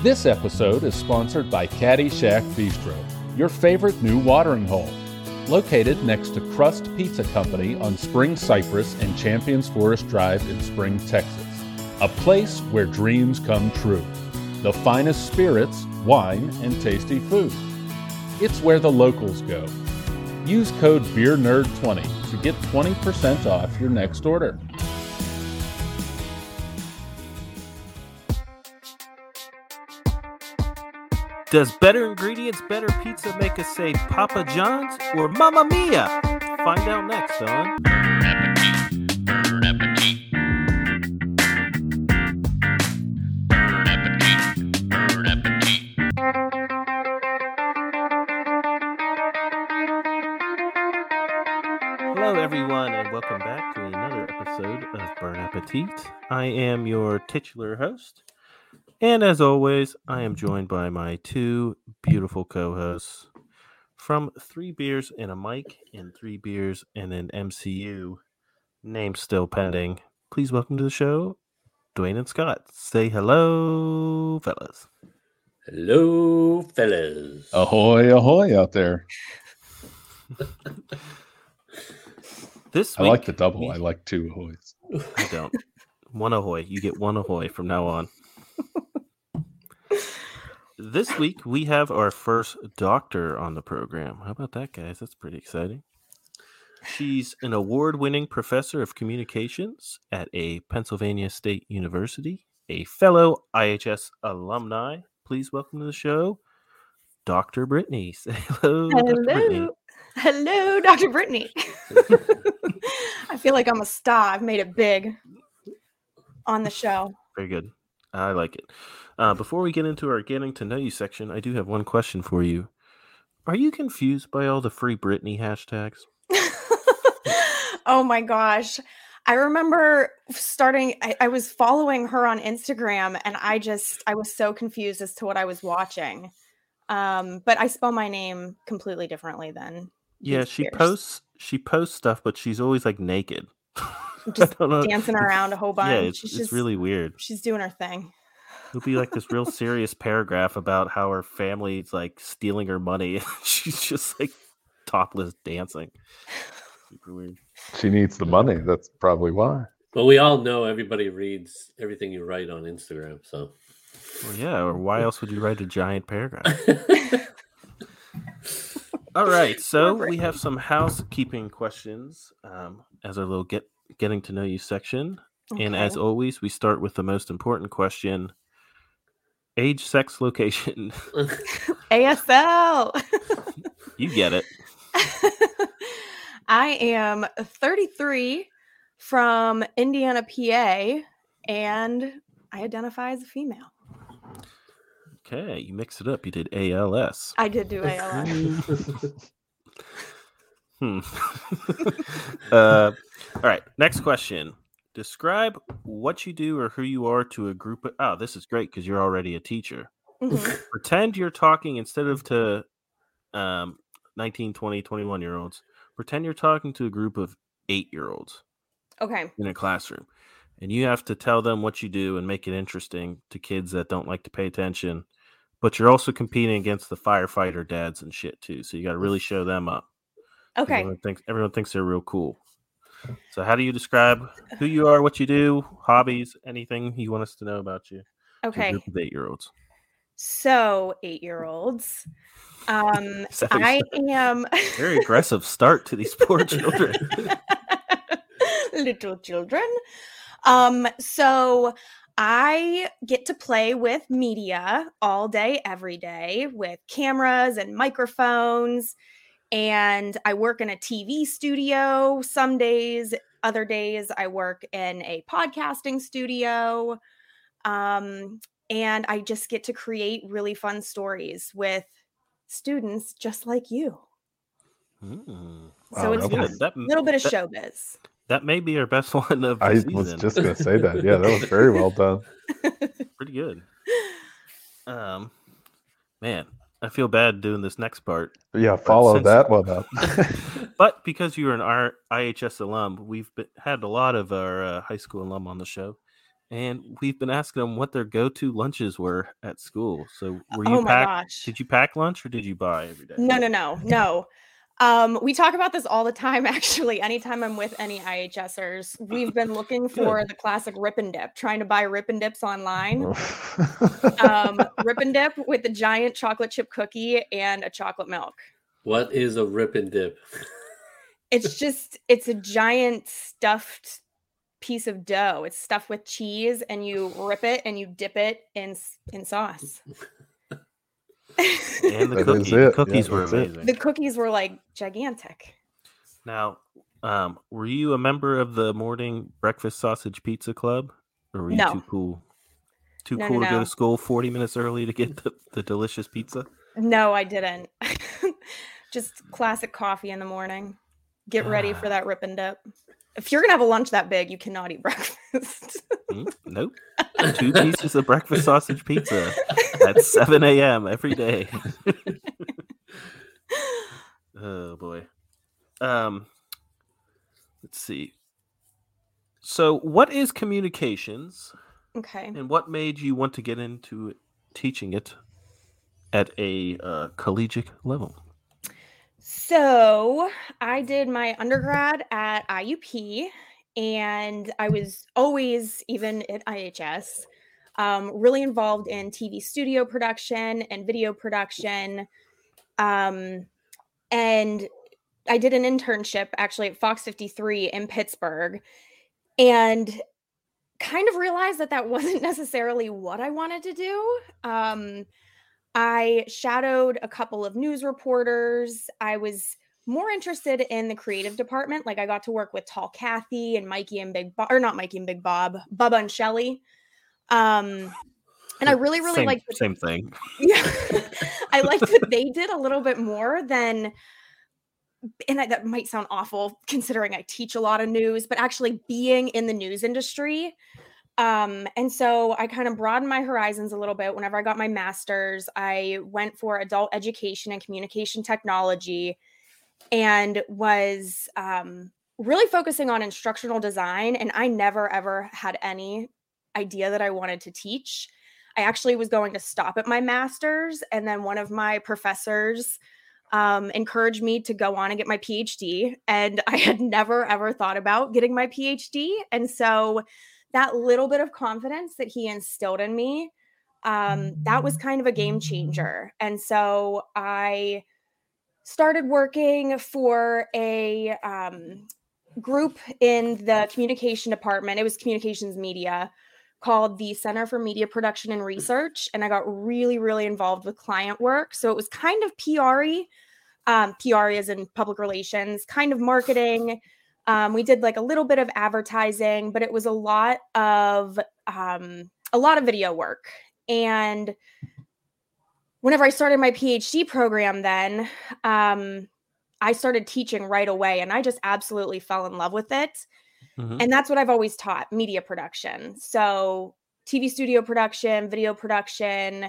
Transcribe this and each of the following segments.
This episode is sponsored by Caddyshack Bistro, your favorite new watering hole. Located next to Crust Pizza Company on Spring Cypress and Champions Forest Drive in Spring, Texas. A place where dreams come true. The finest spirits, wine, and tasty food. It's where the locals go. Use code BeerNerd20 to get 20% off your next order. Does better ingredients, better pizza make us say Papa John's or Mamma Mia? Find out next on Burn Appetite. Burn Appetite. Burn Appetite. Burn Appetite. Hello, everyone, and welcome back to another episode of Burn Appetite. I am your titular host. And as always, I am joined by my two beautiful co-hosts from Three Beers and a Mic and Three Beers and an MCU. Name still pending. Please welcome to the show, Duane and Scott. Say hello, fellas. Hello, fellas. Ahoy, ahoy out there. This week, I like the double. I like two ahoys. I don't. One ahoy. You get one ahoy from now on. This week, we have our first doctor on the program. How about that, guys? That's pretty exciting. She's an award-winning professor of communications at a Pennsylvania State University, a fellow IHS alumni. Please welcome to the show, Dr. Brittany. Say hello, hello. Dr. Brittany. Hello, Dr. Brittany. I feel like I'm a star. I've made it big on the show. Very good. I like it. Before we get into our getting to know you section, I do have one question for you. Are you confused by all the free Britney hashtags? Oh my gosh. I remember starting, I was following her on Instagram and I was so confused as to what I was watching. But I spell my name completely differently then. Yeah, she posts stuff, but she's always like naked. Just dancing around a whole bunch. Yeah, it's really weird. She's doing her thing. It'll be like this real serious paragraph about how her family's like stealing her money. She's just like topless dancing. Super weird. She needs the money. That's probably why. Well, we all know everybody reads everything you write on Instagram. So, well, yeah. Or why else would you write a giant paragraph? All right. So we have some housekeeping questions as our little getting to know you section. Okay. And as always, we start with the most important question. Age, sex, location. ASL. You get it. I am 33 from Indiana, PA, and I identify as a female. Okay, you mixed it up. You did ALS. I did do ALS. All right, next question. Describe what you do or who you are to a group of... Oh, this is great because you're already a teacher. Mm-hmm. Pretend you're talking instead of to 19, 20, 21-year-olds. Pretend you're talking to a group of 8-year-olds. Okay. In a classroom. And you have to tell them what you do and make it interesting to kids that don't like to pay attention. But you're also competing against the firefighter dads and shit, too. So you got to really show them up. Okay. Everyone thinks they're real cool. So how do you describe who you are, what you do, hobbies, anything you want us to know about you? Okay. So 8-year-olds. So 8-year-olds. I am... Very aggressive start to these poor children. Little children. So I get to play with media all day, every day with cameras and microphones. And I work in a TV studio some days. Other days, I work in a podcasting studio. And I just get to create really fun stories with students just like you. Mm. So wow, it's a little bit of showbiz. That may be our best one of the season. I was just going to say that. Yeah, that was very well done. Pretty good. Man. I feel bad doing this next part. Yeah, follow that one up. But because you are an IHS alum, we've had a lot of our high school alum on the show. And we've been asking them what their go-to lunches were at school. So were you did you pack lunch or did you buy every day? No. We talk about this all the time, actually. Anytime I'm with any IHSers, we've been looking for the classic rip and dip, trying to buy rip and dips online. Rip and dip with a giant chocolate chip cookie and a chocolate milk. What is a rip and dip? It's a giant stuffed piece of dough. It's stuffed with cheese, and you rip it and you dip it in sauce. And the cookies were amazing. The cookies were like gigantic. Now, were you a member of the morning breakfast sausage pizza club, or were you too cool? Too cool to go to school 40 minutes early to get the delicious pizza? No, I didn't. Just classic coffee in the morning. Get ready for that rip and dip. If you're gonna have a lunch that big, you cannot eat breakfast. Nope. 2 pieces of breakfast sausage pizza at 7 a.m. every day. Oh boy. Let's see. So, what is communications? Okay. And what made you want to get into teaching it at a collegiate level? So I did my undergrad at IUP, and I was always, even at IHS, really involved in TV studio production and video production. And I did an internship actually at Fox 53 in Pittsburgh, and kind of realized that wasn't necessarily what I wanted to do. I shadowed a couple of news reporters. I was more interested in the creative department. Like, I got to work with Tall Cathy and Bubba and Shelley. And I really liked the same thing. Yeah. I liked what they did a little bit more than, and that might sound awful considering I teach a lot of news, but actually being in the news industry. And so I kind of broadened my horizons a little bit. Whenever I got my master's, I went for adult education and communication technology, and was really focusing on instructional design. And I never, ever had any idea that I wanted to teach. I actually was going to stop at my master's. And then one of my professors encouraged me to go on and get my PhD. And I had never, ever thought about getting my PhD. And so that little bit of confidence that he instilled in me, that was kind of a game changer. And so I started working for a group in the communication department. It was communications media, called the Center for Media Production and Research. And I got really, really involved with client work. So it was kind of PR-y, PR as in public relations, kind of marketing. We did like a little bit of advertising, but it was a lot of video work. And whenever I started my PhD program, then I started teaching right away, and I just absolutely fell in love with it. Mm-hmm. And that's what I've always taught: media production. So TV studio production, video production,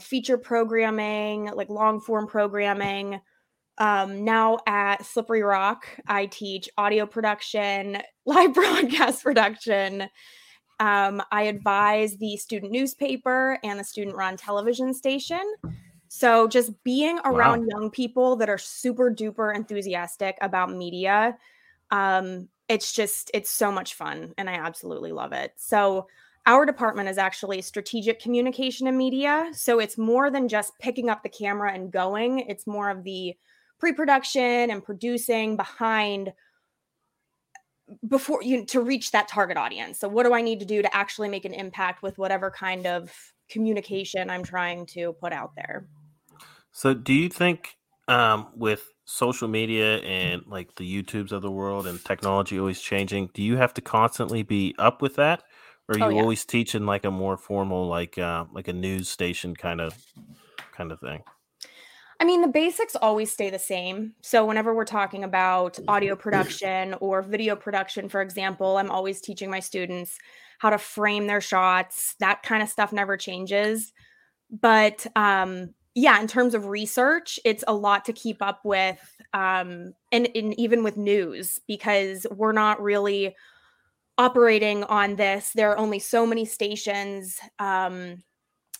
feature programming, like long form programming. Now at Slippery Rock, I teach audio production, live broadcast production. I advise the student newspaper and the student-run television station. So just being around young people that are super duper enthusiastic about media, it's so much fun, and I absolutely love it. So our department is actually strategic communication and media. So it's more than just picking up the camera and going. It's more of the pre-production and producing before you to reach that target audience. So what do I need to do to actually make an impact with whatever kind of communication I'm trying to put out there? So do you think with social media and like the YouTubes of the world and technology always changing, do you have to constantly be up with that? Or are you always teaching like a more formal, like a news station kind of thing? I mean, the basics always stay the same. So whenever we're talking about audio production or video production, for example, I'm always teaching my students how to frame their shots. That kind of stuff never changes. But in terms of research, it's a lot to keep up with. And even with news, because we're not really operating on this. There are only so many stations, and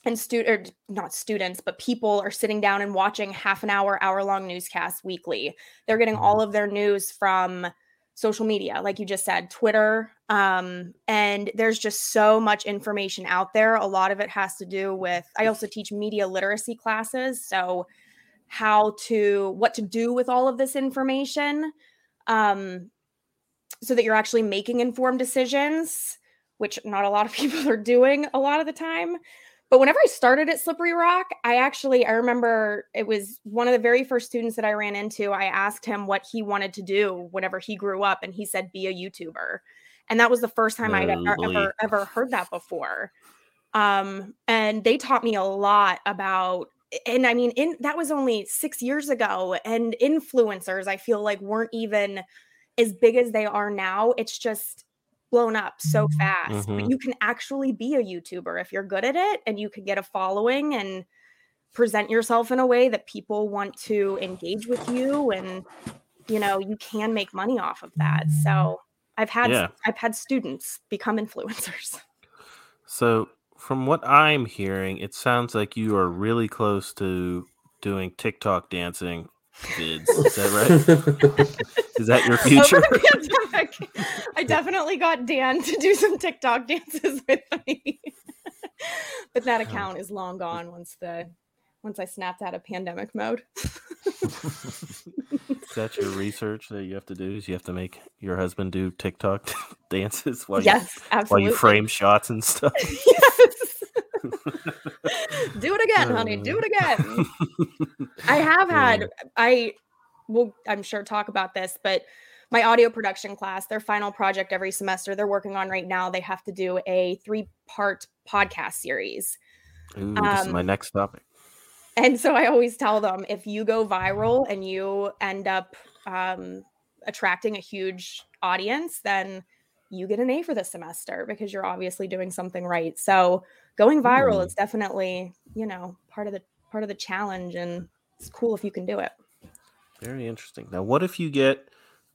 not students, but people are sitting down and watching half an hour, hour-long newscasts weekly. They're getting all of their news from social media, like you just said, Twitter. And there's just so much information out there. A lot of it has to do with, I also teach media literacy classes. So what to do with all of this information, so that you're actually making informed decisions, which not a lot of people are doing a lot of the time. But whenever I started at Slippery Rock, I remember it was one of the very first students that I ran into. I asked him what he wanted to do whenever he grew up, and he said, be a YouTuber. And that was the first time I'd ever heard that before. And they taught me a lot about, and I mean, that was only 6 years ago, and influencers, I feel like, weren't even as big as they are now. It's just blown up so fast, but you can actually be a YouTuber if you're good at it, and you can get a following and present yourself in a way that people want to engage with you. And, you know, you can make money off of that. So I've had students become influencers. So from what I'm hearing, it sounds like you are really close to doing TikTok dancing vids. Is that right? Is that your future? I definitely got Dan to do some TikTok dances with me, but that account is long gone once I snapped out of pandemic mode. Is that your research that you have to do? Is you have to make your husband do TikTok dances while you frame shots and stuff? Yes. Do it again, honey. Do it again. I have had. I will, I'm sure, talk about this, but my audio production class, their final project every semester they're working on right now, they have to do a 3-part podcast series. Ooh, this is my next topic. And so I always tell them, if you go viral and you end up attracting a huge audience, then you get an A for this semester because you're obviously doing something right. So going viral is definitely, you know, part of the challenge, and it's cool if you can do it. Very interesting. Now, what if you get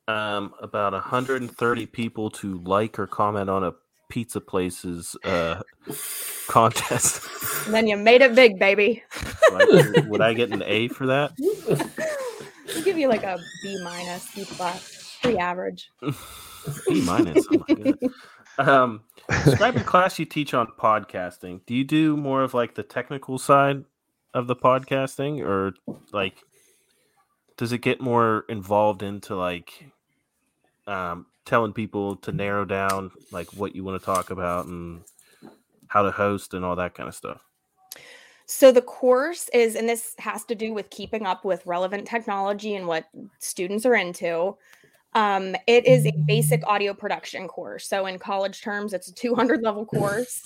about 130 people to like or comment on a pizza place's contest? And then you made it big, baby. Would I get an A for that? We'll give you like a B-, B+, pretty average. B-, oh my goodness. Describe your class you teach on podcasting. Do you do more of like the technical side of the podcasting, or like does it get more involved into like telling people to narrow down like what you want to talk about and how to host and all that kind of stuff? So the course is, and this has to do with keeping up with relevant technology and what students are into. It is a basic audio production course. So in college terms, it's a 200 level course.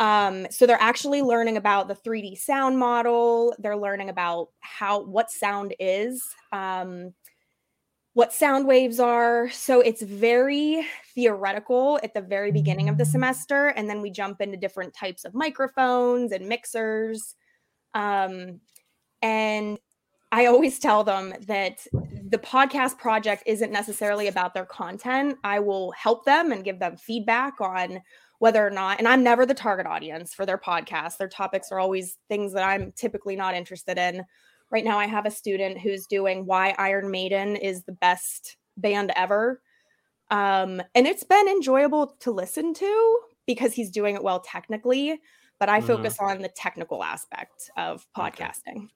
So they're actually learning about the 3D sound model. They're learning about what sound is, what sound waves are. So it's very theoretical at the very beginning of the semester. And then we jump into different types of microphones and mixers. And I always tell them that the podcast project isn't necessarily about their content. I will help them and give them feedback on whether or not, and I'm never the target audience for their podcast. Their topics are always things that I'm typically not interested in. Right now I have a student who's doing why Iron Maiden is the best band ever. And it's been enjoyable to listen to because he's doing it well technically, but I focus on the technical aspect of podcasting.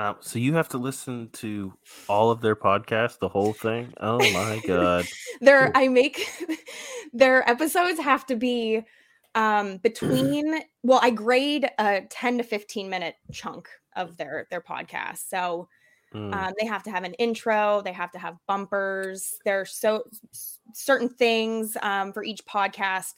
Okay. So you have to listen to all of their podcasts, the whole thing? Oh my God. Their episodes have to be I grade a 10 to 15 minute chunk of their podcast. So they have to have an intro. They have to have bumpers. There are certain things for each podcast,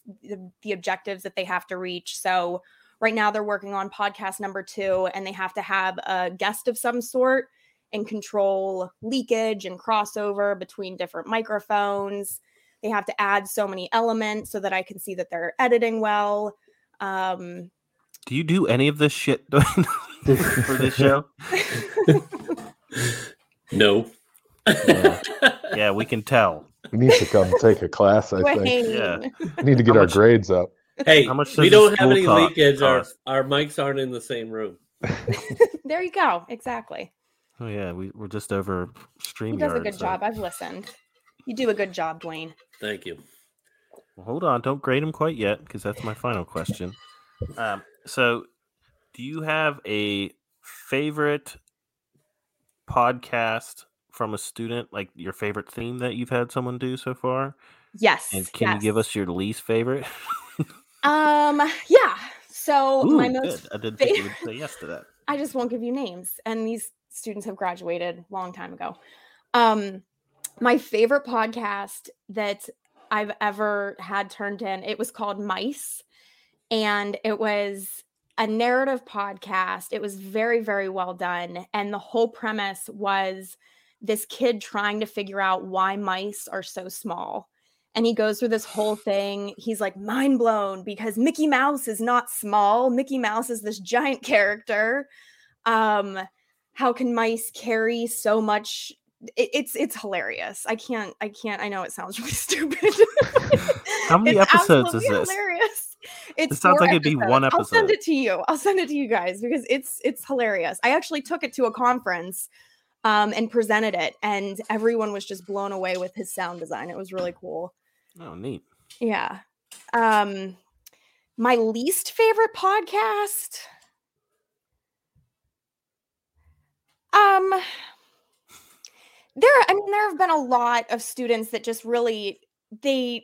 the objectives that they have to reach. So right now they're working on podcast number 2, and they have to have a guest of some sort and control leakage and crossover between different microphones. They have to add so many elements so that I can see that they're editing well. Do you do any of this shit for this show? No. Yeah, we can tell. We need to come take a class, I think. Yeah. We need to get our grades up. Hey, we don't have any leakage. Our mics aren't in the same room. There you go. Exactly. Oh, yeah. We're just over StreamYard. He does a good job. I've listened. You do a good job, Duane. Thank you. Well, hold on. Don't grade him quite yet, because that's my final question. So, do you have a favorite podcast from a student, like your favorite theme that you've had someone do so far? Yes. And can you give us your least favorite? Yeah. So my most good. I didn't think you would say yes to that. I just won't give you names. And these students have graduated a long time ago. My favorite podcast that I've ever had turned in, it was called Mice. And it was a narrative podcast. It was very, very well done. And the whole premise was this kid trying to figure out why mice are so small. And he goes through this whole thing. He's like mind blown because Mickey Mouse is not small. Mickey Mouse is this giant character. How can mice carry so much? It's hilarious. I can't. I know it sounds really stupid. How many episodes is this? Hilarious. It sounds like it'd be one episode. I'll send it to you guys because it's hilarious. I actually took it to a conference and presented it, and everyone was just blown away with his sound design. It was really cool. Oh, neat. Yeah. My least favorite podcast. There have been a lot of students that just really they're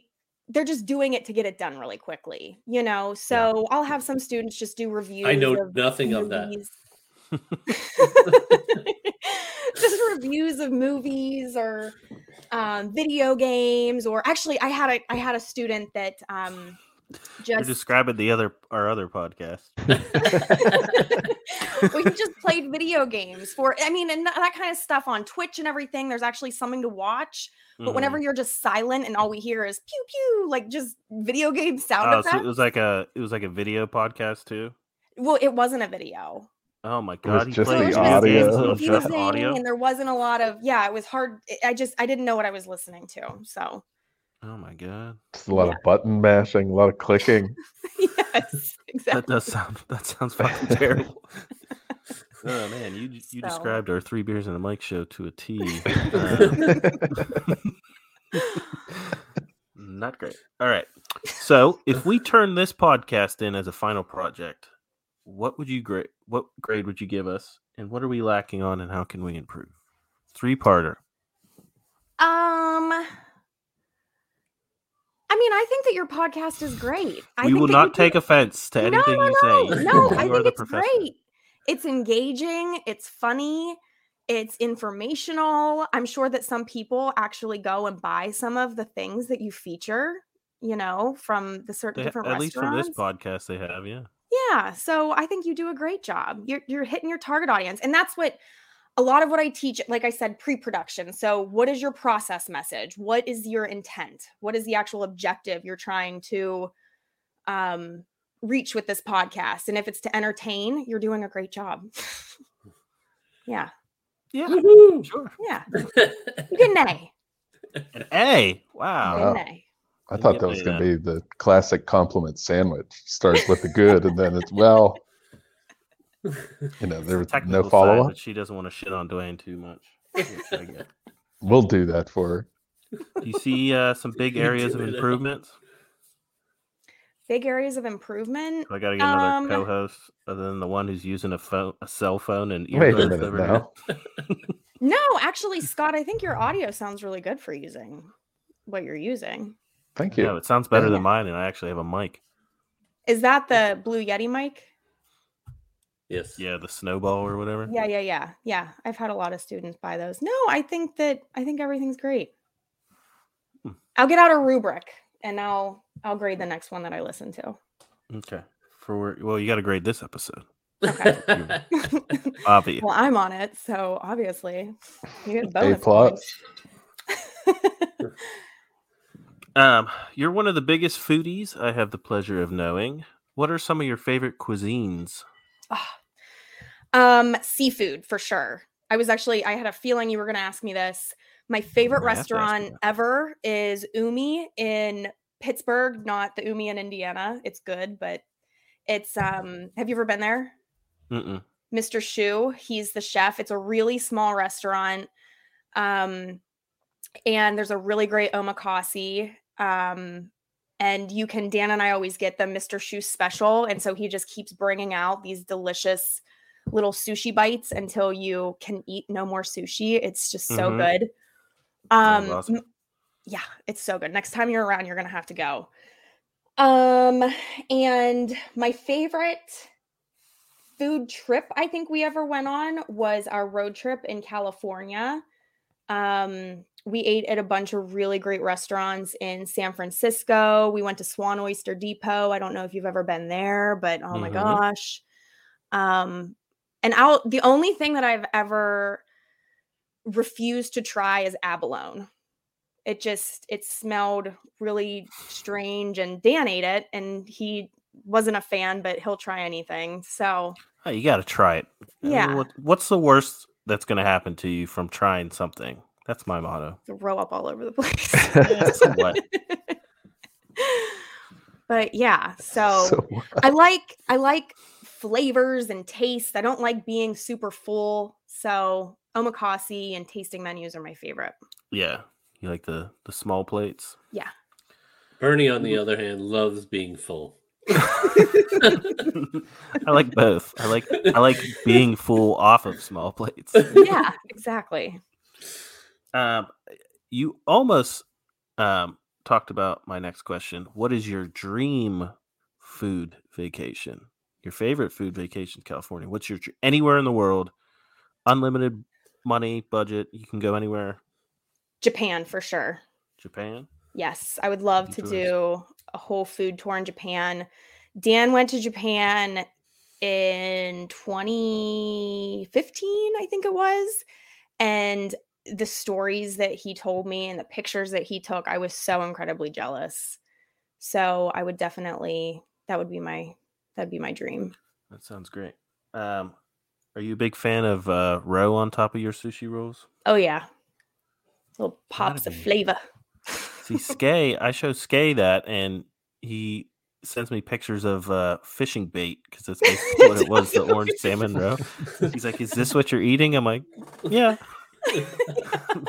just doing it to get it done really quickly, you know? So yeah. I'll have some students just do reviews. I know nothing of that. Just reviews of movies or video games, or actually I had a student that you're describing our other podcast. We just played video games and that kind of stuff on Twitch and everything. There's actually something to watch, but whenever you're just silent and all we hear is pew pew, like just video game sound effects. So it was like a video podcast too. Well, it wasn't a video. Oh my God! He played audio. Just audio, and there wasn't a lot of it was hard. I didn't know what I was listening to. So. Oh my God! It's a lot of button mashing, a lot of clicking. Yes, exactly. That sounds fucking terrible. Oh man, you described our Three Beers and a Mic show to a T. Not great. All right. So if we turn this podcast in as a final project, what grade would you give us, and what are we lacking on, and how can we improve? Three-parter. I think that your podcast is great. We will not take offense to anything you say. No, I think it's great. It's engaging. It's funny. It's informational. I'm sure that some people actually go and buy some of the things that you feature, from the certain different restaurants. At least from this podcast they have, yeah. Yeah. So I think you do a great job. You're hitting your target audience. And that's what a lot of what I teach, like I said, pre-production. So what is your process message? What is your intent? What is the actual objective you're trying to reach with this podcast? And if it's to entertain, you're doing a great job. Yeah. Yeah. Woo-hoo. Sure. Yeah. You get an A. An A. Wow. An A. I thought that was going to be the classic compliment sandwich. Starts with the good, and then it's there was no follow up. She doesn't want to shit on Duane too much. We'll do that for her. Do you see some big areas of improvement? Big areas of improvement. I got to get another co-host other than the one who's using a cell phone and earphones. Wait a minute now. No, actually, Scott, I think your audio sounds really good for using what you're using. Thank you. Yeah, it sounds better than mine, and I actually have a mic. Is that the Blue Yeti mic? Yes. Yeah, the Snowball or whatever. Yeah. I've had a lot of students buy those. No, I think everything's great. I'll get out a rubric, and I'll grade the next one that I listen to. Okay. You got to grade this episode. Okay. Obvious. Well, I'm on it, so obviously you get bonus points. You're one of the biggest foodies I have the pleasure of knowing. What are some of your favorite cuisines? Seafood for sure. I had a feeling you were going to ask me this. My favorite restaurant ever is Umi in Pittsburgh, not the Umi in Indiana. It's good, but it's have you ever been there? Mm-mm. Mr. Shu, he's the chef. It's a really small restaurant. And there's a really great omakase. And you can, Dan and I always get the Mr. Shu special. And so he just keeps bringing out these delicious little sushi bites until you can eat no more sushi. It's just so good. Awesome. Yeah, it's so good. Next time you're around, you're going to have to go. And my favorite food trip I think we ever went on was our road trip in California. We ate at a bunch of really great restaurants in San Francisco. We went to Swan Oyster Depot. I don't know if you've ever been there, but oh my gosh. And the only thing that I've ever refused to try is abalone. It smelled really strange, and Dan ate it and he wasn't a fan, but he'll try anything. So you got to try it. Yeah. I mean, what's the worst that's going to happen to you from trying something? That's my motto. Throw up all over the place. But yeah, so I like flavors and tastes. I don't like being super full. So omakase and tasting menus are my favorite. Yeah. You like the small plates? Yeah. Bernie, on the other hand, loves being full. I like both. I like being full off of small plates. Yeah, exactly. You almost talked about my next question. What is your dream food vacation? Your favorite food vacation in California? What's your anywhere in the world? Unlimited money, budget. You can go anywhere. Japan for sure. Japan? Yes, I would love to do a whole food tour in Japan. Dan went to Japan in 2015, I think it was, and the stories that he told me and the pictures that he took, I was so incredibly jealous. So I would definitely, that'd be my dream. That sounds great. Are you a big fan of roe on top of your sushi rolls? Oh yeah. Little pops of flavor. See, Skay, I show Skay that, and he sends me pictures of fishing bait, because that's basically what it was, the orange salmon roe. He's like, is this what you're eating? I'm like, yeah.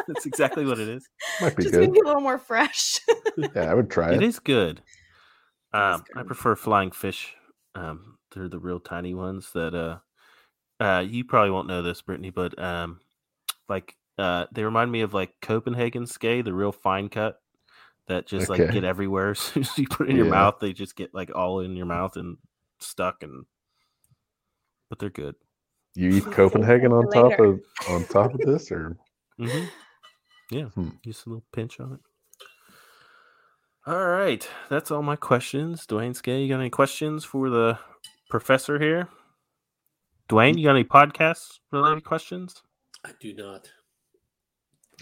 That's exactly what it is. Might be just good. Make it a little more fresh. Yeah, I would try it. It is good. I prefer flying fish. They're the real tiny ones that you probably won't know this, Brittany, but they remind me of like Copenhagen Skay, the real fine cut that just like get everywhere. As soon as you put it in your mouth, they just get like all in your mouth and stuck. But they're good. You eat Copenhagen on top of this, or yeah, just a little pinch on it. All right, that's all my questions. Duane, Skay, you got any questions for the professor here? Duane, you got any podcast related questions? I do not.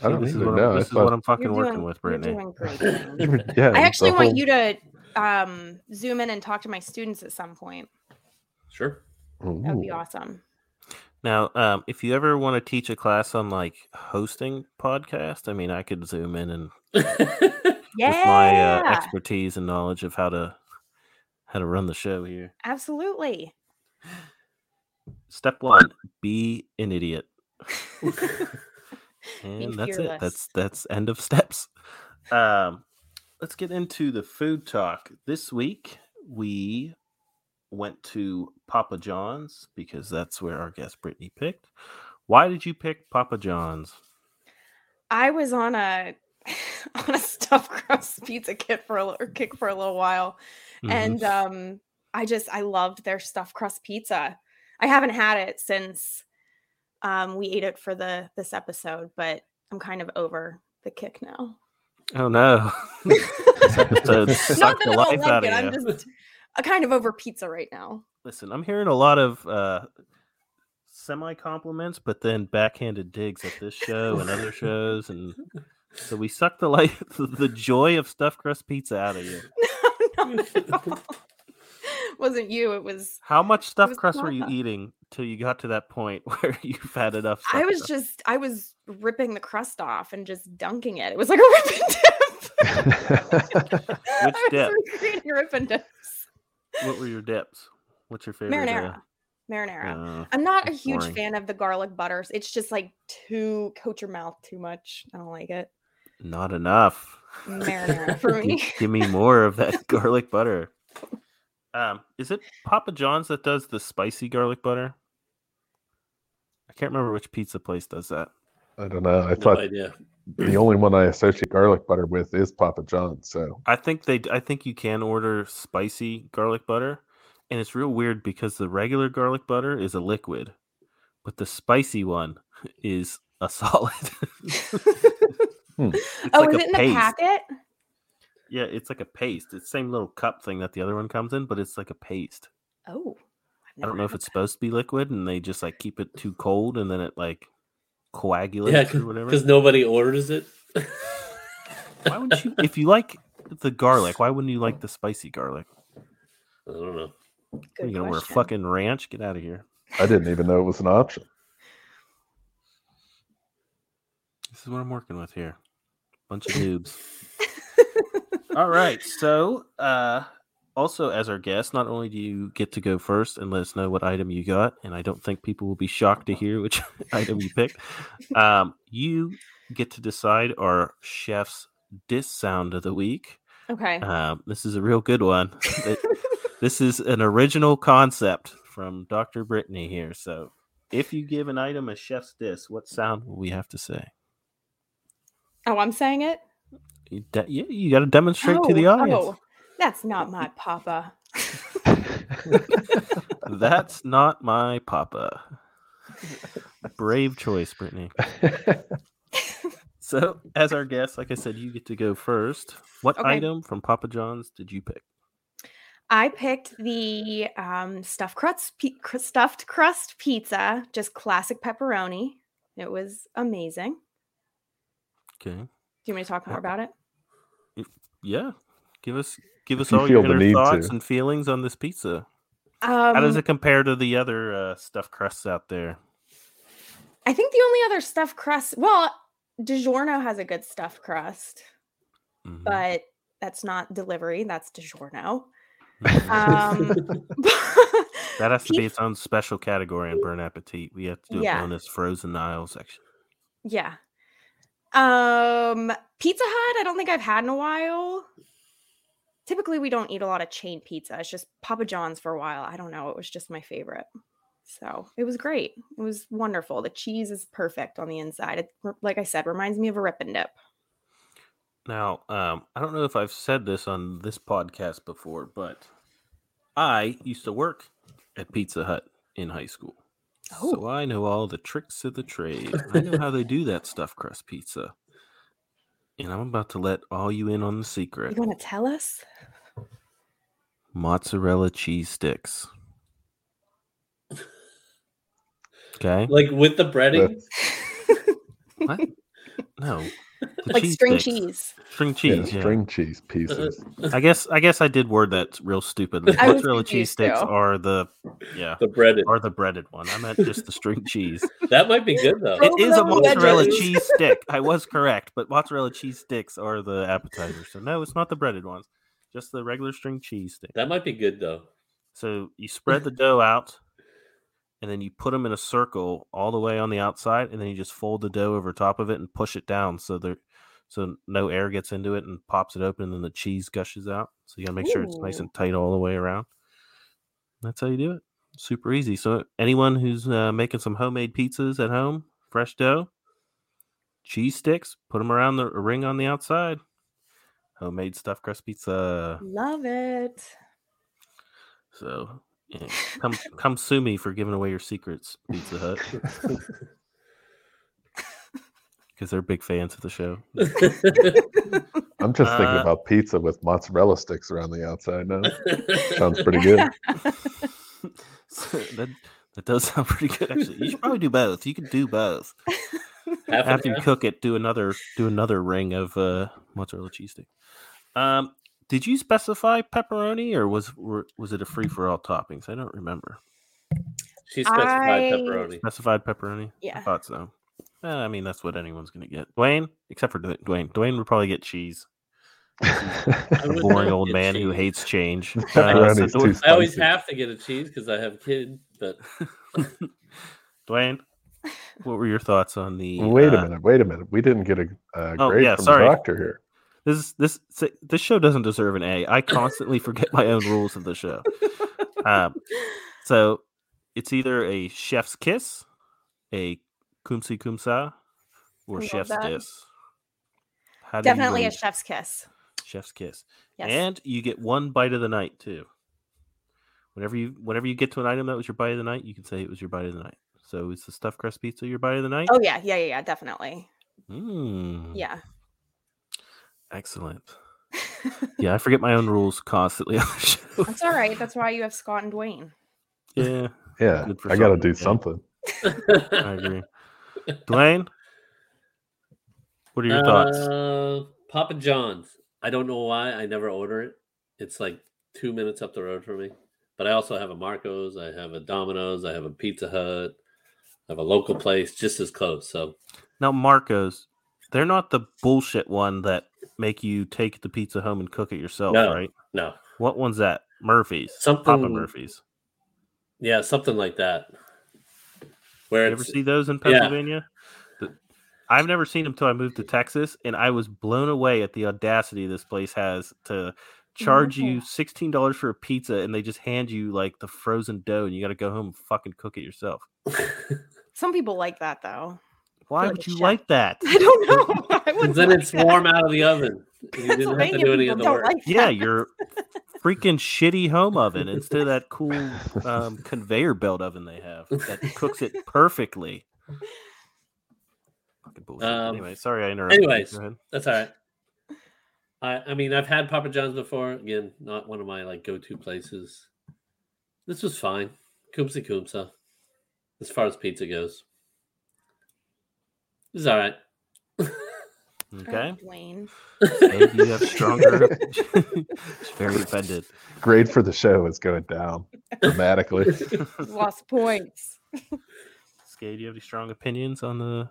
I don't even know. This is what I'm fucking working with, Brittany. Yeah, I actually want you to zoom in and talk to my students at some point. Sure. That would be awesome. Now, if you ever want to teach a class on like hosting podcast, I mean, I could zoom in and with my expertise and knowledge of how to run the show here. Absolutely. Step 1: be an idiot. And that's it. That's end of steps. Let's get into the food talk. This week we went to Papa John's because that's where our guest Brittany picked. Why did you pick Papa John's? I was on a stuffed crust pizza kick for a little while, and I loved their stuffed crust pizza. I haven't had it since. We ate it for this episode, but I'm kind of over the kick now. Oh no! Not that I don't like it. I'm just kind of over pizza right now. Listen, I'm hearing a lot of semi-compliments, but then backhanded digs at this show and other shows, and so we suck the joy of stuffed crust pizza out of you. No. wasn't you. It was. How much stuffed crust were you eating till you got to that point where you've had enough? I was ripping the crust off and just dunking it. It was like a rip and dip. Which dip? Rip and dips. What were your dips? What's your favorite? Marinara. I'm not a huge fan of the garlic butters. It's just like too coat your mouth too much. I don't like it. Not enough. Marinara for me. Give me more of that garlic butter. Is it Papa John's that does the spicy garlic butter? I can't remember which pizza place does that. I don't know. I have no idea. The only one I associate garlic butter with is Papa John's. So I think you can order spicy garlic butter, and it's real weird because the regular garlic butter is a liquid, but the spicy one is a solid. Is it in the packet? Yeah, it's like a paste. It's the same little cup thing that the other one comes in, but it's like a paste. Oh. I don't know if it's supposed to be liquid and they just like keep it too cold and then it like coagulates or whatever. Because nobody orders it. Why wouldn't you? If you like the garlic, why wouldn't you like the spicy garlic? I don't know. Are you going to wear a fucking ranch? Get out of here. I didn't even know it was an option. This is what I'm working with here. Bunch of noobs. All right. So, also as our guest, not only do you get to go first and let us know what item you got, and I don't think people will be shocked to hear which item you picked, you get to decide our chef's diss sound of the week. Okay. This is a real good one. This is an original concept from Dr. Brittany here. So, if you give an item a chef's diss, what sound will we have to say? Oh, I'm saying it? You got to demonstrate to the audience. Oh, that's not my papa. That's not my papa. Brave choice, Brittany. So, as our guest, like I said, you get to go first. What item from Papa John's did you pick? I picked the stuffed crust pizza, just classic pepperoni. It was amazing. Okay. Do you want me to talk more about it? Yeah. Give us all your inner thoughts and feelings on this pizza. How does it compare to the other stuffed crusts out there? I think the only other stuffed crust, well, DiGiorno has a good stuffed crust, but that's not delivery. That's DiGiorno. That has to be its own special category on Burn Appetite. We have to do it on this frozen aisle section. Yeah. Pizza Hut, I don't think I've had in a while. Typically, we don't eat a lot of chain pizza. It's just Papa John's for a while. I don't know. It was just my favorite. So it was great. It was wonderful. The cheese is perfect on the inside. It, like I said, reminds me of a rip and dip. Now, I don't know if I've said this on this podcast before, but I used to work at Pizza Hut in high school. Oh. So I know all the tricks of the trade. I know how they do that stuffed crust pizza. And I'm about to let all you in on the secret. You're going to tell us? Mozzarella cheese sticks. Okay. Like with the breading? What? No. Like string cheese. Yeah, string cheese pieces. I guess I did word that real stupidly. Mozzarella cheese sticks are the breaded. Are the breaded one. I meant just the string cheese. That might be good though. It is a mozzarella cheese stick. I was correct, but mozzarella cheese sticks are the appetizer. So no, it's not the breaded ones. Just the regular string cheese stick. That might be good though. So you spread the dough out, and then you put them in a circle all the way on the outside, and then you just fold the dough over top of it and push it down so no air gets into it and pops it open, and then the cheese gushes out. So you got to make sure it's nice and tight all the way around. That's how you do it. Super easy. So anyone who's making some homemade pizzas at home, fresh dough, cheese sticks, put them around the ring on the outside. Homemade stuffed crust pizza. Love it. So... yeah. Come sue me for giving away your secrets, Pizza Hut. Because they're big fans of the show. I'm just thinking about pizza with mozzarella sticks around the outside now. Sounds pretty good. So that does sound pretty good, actually. You should probably do both. You can do both. After you cook it, do another ring of mozzarella cheese stick. Did you specify pepperoni, or was it a free-for-all toppings? I don't remember. She specified pepperoni. Specified pepperoni? Yeah. I thought so. Well, I mean, that's what anyone's going to get. Duane, except for Duane. Duane would probably get cheese. A boring old man cheese who hates change. I always have to get a cheese because I have a kid. But Duane, what were your thoughts on the? Wait a minute. We didn't get a grade from the doctor here. This show doesn't deserve an A. I constantly forget my own rules of the show. So it's either a chef's kiss, a kumsi kumsa, or chef's diss. Definitely a chef's kiss. Chef's kiss. Yes. And you get one bite of the night too. Whenever you get to an item that was your bite of the night, you can say it was your bite of the night. So is the stuffed crust pizza your bite of the night? Oh yeah, definitely. Mm. Yeah. Excellent. Yeah, I forget my own rules constantly on the show. That's all right. That's why you have Scott and Duane. Yeah. Yeah. I gotta do something. I agree. Duane, what are your thoughts? Papa John's. I don't know why I never order it. It's like 2 minutes up the road for me. But I also have a Marco's, I have a Domino's, I have a Pizza Hut, I have a local place just as close. So now Marco's, they're not the bullshit one that make you take the pizza home and cook it yourself, right? No. What one's that? Murphy's. Papa Murphy's. Yeah, something like that. Where you ever see those in Pennsylvania? Yeah. I've never seen them until I moved to Texas, and I was blown away at the audacity this place has to charge you $16 for a pizza, and they just hand you like the frozen dough, and you got to go home and fucking cook it yourself. Some people like that, though. Why would you like that? I don't know. Then it's warm out of the oven. You didn't have to do any of the work. Yeah, your freaking shitty home oven instead of that cool conveyor belt oven they have that cooks it perfectly. Fucking bullshit. Anyway, sorry I interrupted. Anyways, that's all right. I mean, I've had Papa John's before. Again, not one of my like go-to places. This was fine. Kumsi kumsa. As far as pizza goes. It's all right. Okay. Duane. Maybe you have stronger. It's very offended. Grade for the show is going down dramatically. Lost points. Skade, do you have any strong opinions on the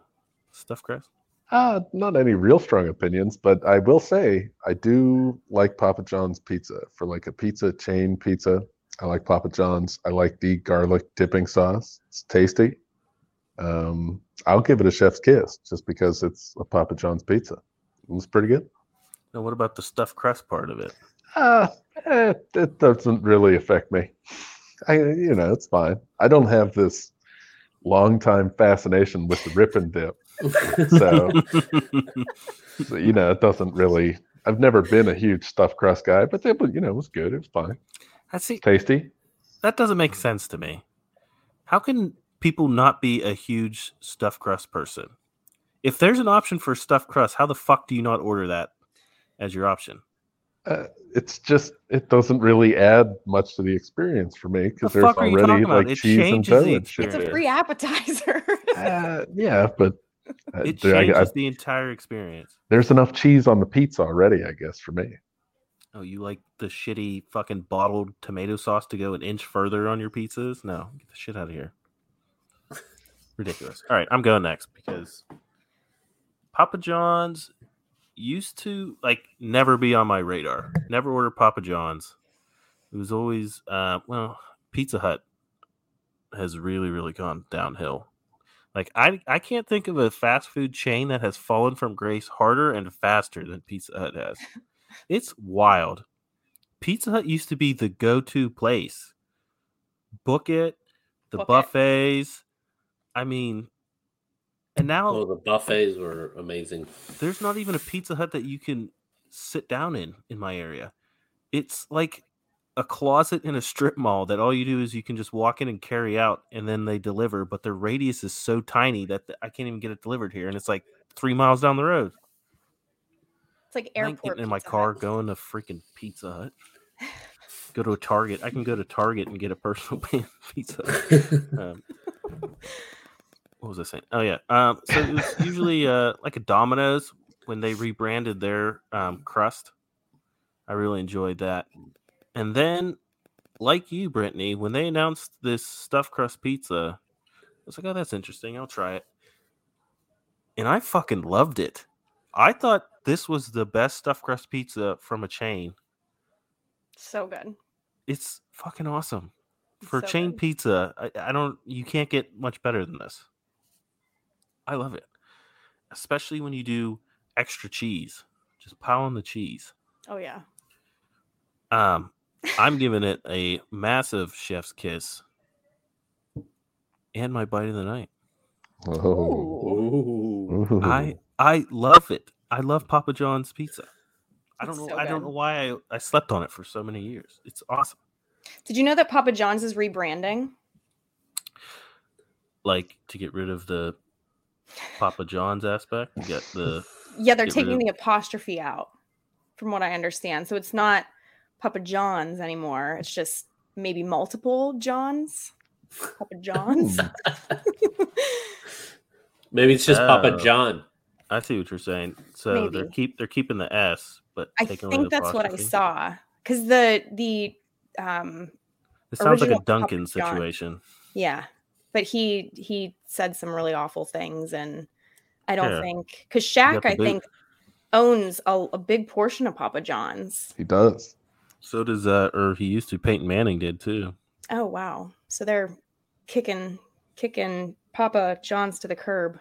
stuffed crust? Not any real strong opinions, but I will say I do like Papa John's pizza. For like a pizza chain pizza, I like Papa John's. I like the garlic dipping sauce. It's tasty. I'll give it a chef's kiss just because it's a Papa John's pizza. It was pretty good. Now, what about the stuffed crust part of it? It doesn't really affect me. It's fine. I don't have this long-time fascination with the rip and dip. So it doesn't really. I've never been a huge stuffed crust guy, but it was good. It was fine. Tasty. That doesn't make sense to me. How can people not be a huge stuffed crust person? If there's an option for stuffed crust, how the fuck do you not order that as your option? It's just, it doesn't really add much to the experience for me because there's already like cheese and dough and shit. It's a free appetizer. Yeah, but it changes the entire experience. There's enough cheese on the pizza already, I guess, for me. Oh, you like the shitty fucking bottled tomato sauce to go an inch further on your pizzas? No, get the shit out of here. Ridiculous. All right, I'm going next because Papa John's used to like never be on my radar. Never order Papa John's. It was always Pizza Hut has really, really gone downhill. Like I can't think of a fast food chain that has fallen from grace harder and faster than Pizza Hut has. It's wild. Pizza Hut used to be the go-to place. Buffets. I mean, and now... Oh, the buffets were amazing. There's not even a Pizza Hut that you can sit down in my area. It's like a closet in a strip mall that all you do is you can just walk in and carry out, and then they deliver, but their radius is so tiny that I can't even get it delivered here, and it's like 3 miles down the road. It's like airport I'm getting in my car, going to freaking Pizza Hut. Go to a Target. I can go to Target and get a personal pizza. What was I saying? Oh, yeah. So it was usually like a Domino's when they rebranded their crust. I really enjoyed that. And then, like you, Brittany, when they announced this stuffed crust pizza, I was like, oh, that's interesting. I'll try it. And I fucking loved it. I thought this was the best stuffed crust pizza from a chain. So good. It's fucking awesome. For so chain good. Pizza, I don't. You can't get much better than this. I love it. Especially when you do extra cheese. Just pile on the cheese. Oh, yeah. I'm giving it a massive chef's kiss. And my bite of the night. Oh. I love it. I love Papa John's pizza. I don't know why I slept on it for so many years. It's awesome. Did you know that Papa John's is rebranding? Like to get rid of the Papa John's aspect? They're taking the apostrophe out, from what I understand. So it's not Papa John's anymore. It's just maybe multiple Johns. Papa John's. Maybe it's just Papa John. I see what you're saying. So maybe. they're keeping the S, but I think that's what I saw. Because the it sounds like a Duncan situation. Yeah. But he said some really awful things, and I don't think because Shaq, I think, owns a big portion of Papa John's. He does. So does or he used to. Peyton Manning did too. Oh wow! So they're kicking Papa John's to the curb.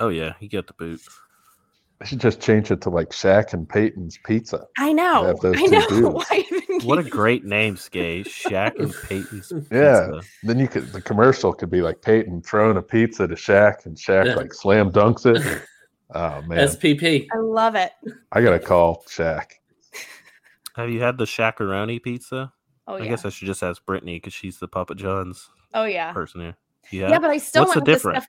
Oh yeah, he got the boot. I should just change it to like Shaq and Peyton's Pizza. I know. I know. What a great name, Skay. Shaq and Peyton's Pizza. Yeah. Then you could, the commercial could be like Peyton throwing a pizza to Shaq, and Shaq like slam dunks it. Oh man. SPP. I love it. I gotta call Shaq. Have you had the Shaq-a-roni pizza? Oh yeah. I guess I should just ask Brittany because she's the Papa John's. Oh yeah. Person here. Yeah. Yeah, but I still want the stuff.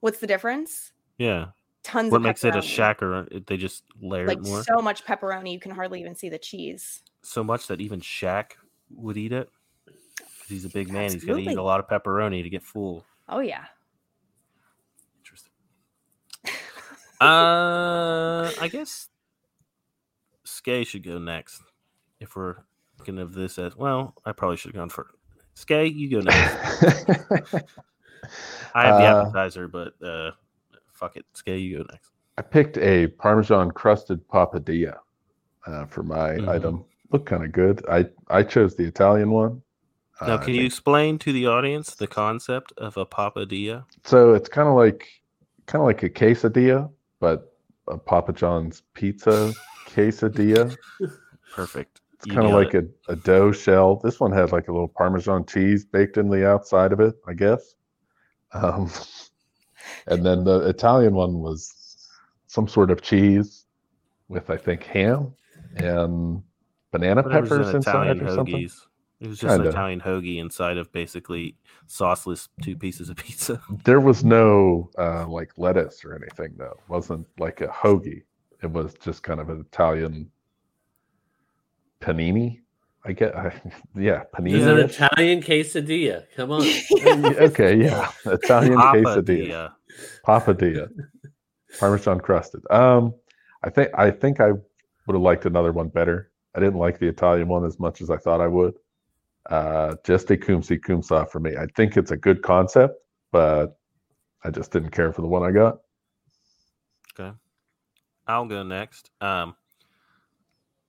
What's the difference? Yeah. Tons. What of makes pepperoni. It a Shaq? They just layer like it more. So much pepperoni, you can hardly even see the cheese. So much that even Shaq would eat it. He's a big man. Absolutely. He's gonna eat a lot of pepperoni to get full. Oh yeah. Interesting. I guess Skay should go next. If we're thinking of this as well, I probably should have gone first. Skay, you go next. I have the appetizer, but. Fuck it. Scale, you go next. I picked a Parmesan crusted papadilla for my item. Looked kind of good. I chose the Italian one. Now, can you explain to the audience the concept of a papadilla? So it's kind of like a quesadilla, but a Papa John's pizza quesadilla. Perfect. It's kind of like a dough shell. This one had like a little Parmesan cheese baked in the outside of it, I guess. And then the Italian one was some sort of cheese with, I think, ham and banana peppers inside or something. It was just an Italian hoagie inside of basically sauceless two pieces of pizza. There was no lettuce or anything, though. It wasn't like a hoagie. It was just kind of an Italian panini. I get, panini. It's an Italian quesadilla. Come on. Okay, yeah. Italian quesadilla. Papadilla. Parmesan crusted. I think I would have liked another one better. I didn't like the Italian one as much as I thought I would. Just a cumsa for me. I think it's a good concept, but I just didn't care for the one I got. Okay. I'll go next.